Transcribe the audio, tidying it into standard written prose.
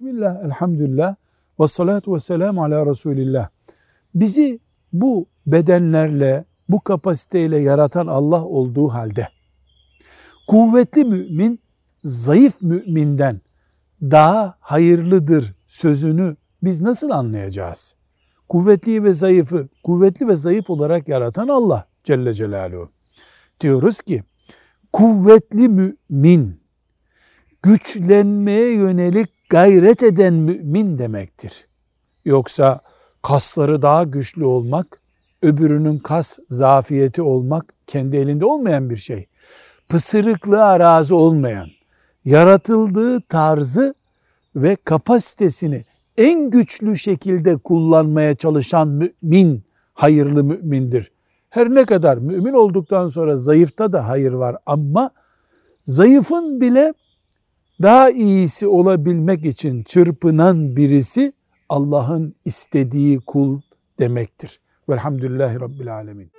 Bismillah, elhamdülillah, ve salatu ve selamu ala Resulillah. Bizi bu bedenlerle, bu kapasiteyle yaratan Allah olduğu halde, kuvvetli mümin, zayıf müminden daha hayırlıdır sözünü biz nasıl anlayacağız? Kuvvetli ve zayıfı, kuvvetli ve zayıf olarak yaratan Allah Celle Celaluhu. Diyoruz ki, kuvvetli mümin, güçlenmeye yönelik gayret eden mümin demektir. Yoksa kasları daha güçlü olmak, öbürünün kas zafiyeti olmak kendi elinde olmayan bir şey. Pısırıklığa razı olmayan, yaratıldığı tarzı ve kapasitesini en güçlü şekilde kullanmaya çalışan mümin, hayırlı mümindir. Her ne kadar mümin olduktan sonra zayıfta da hayır var ama zayıfın bile daha iyisi olabilmek için çırpınan birisi Allah'ın istediği kul demektir. Velhamdülillahi Rabbil Alemin.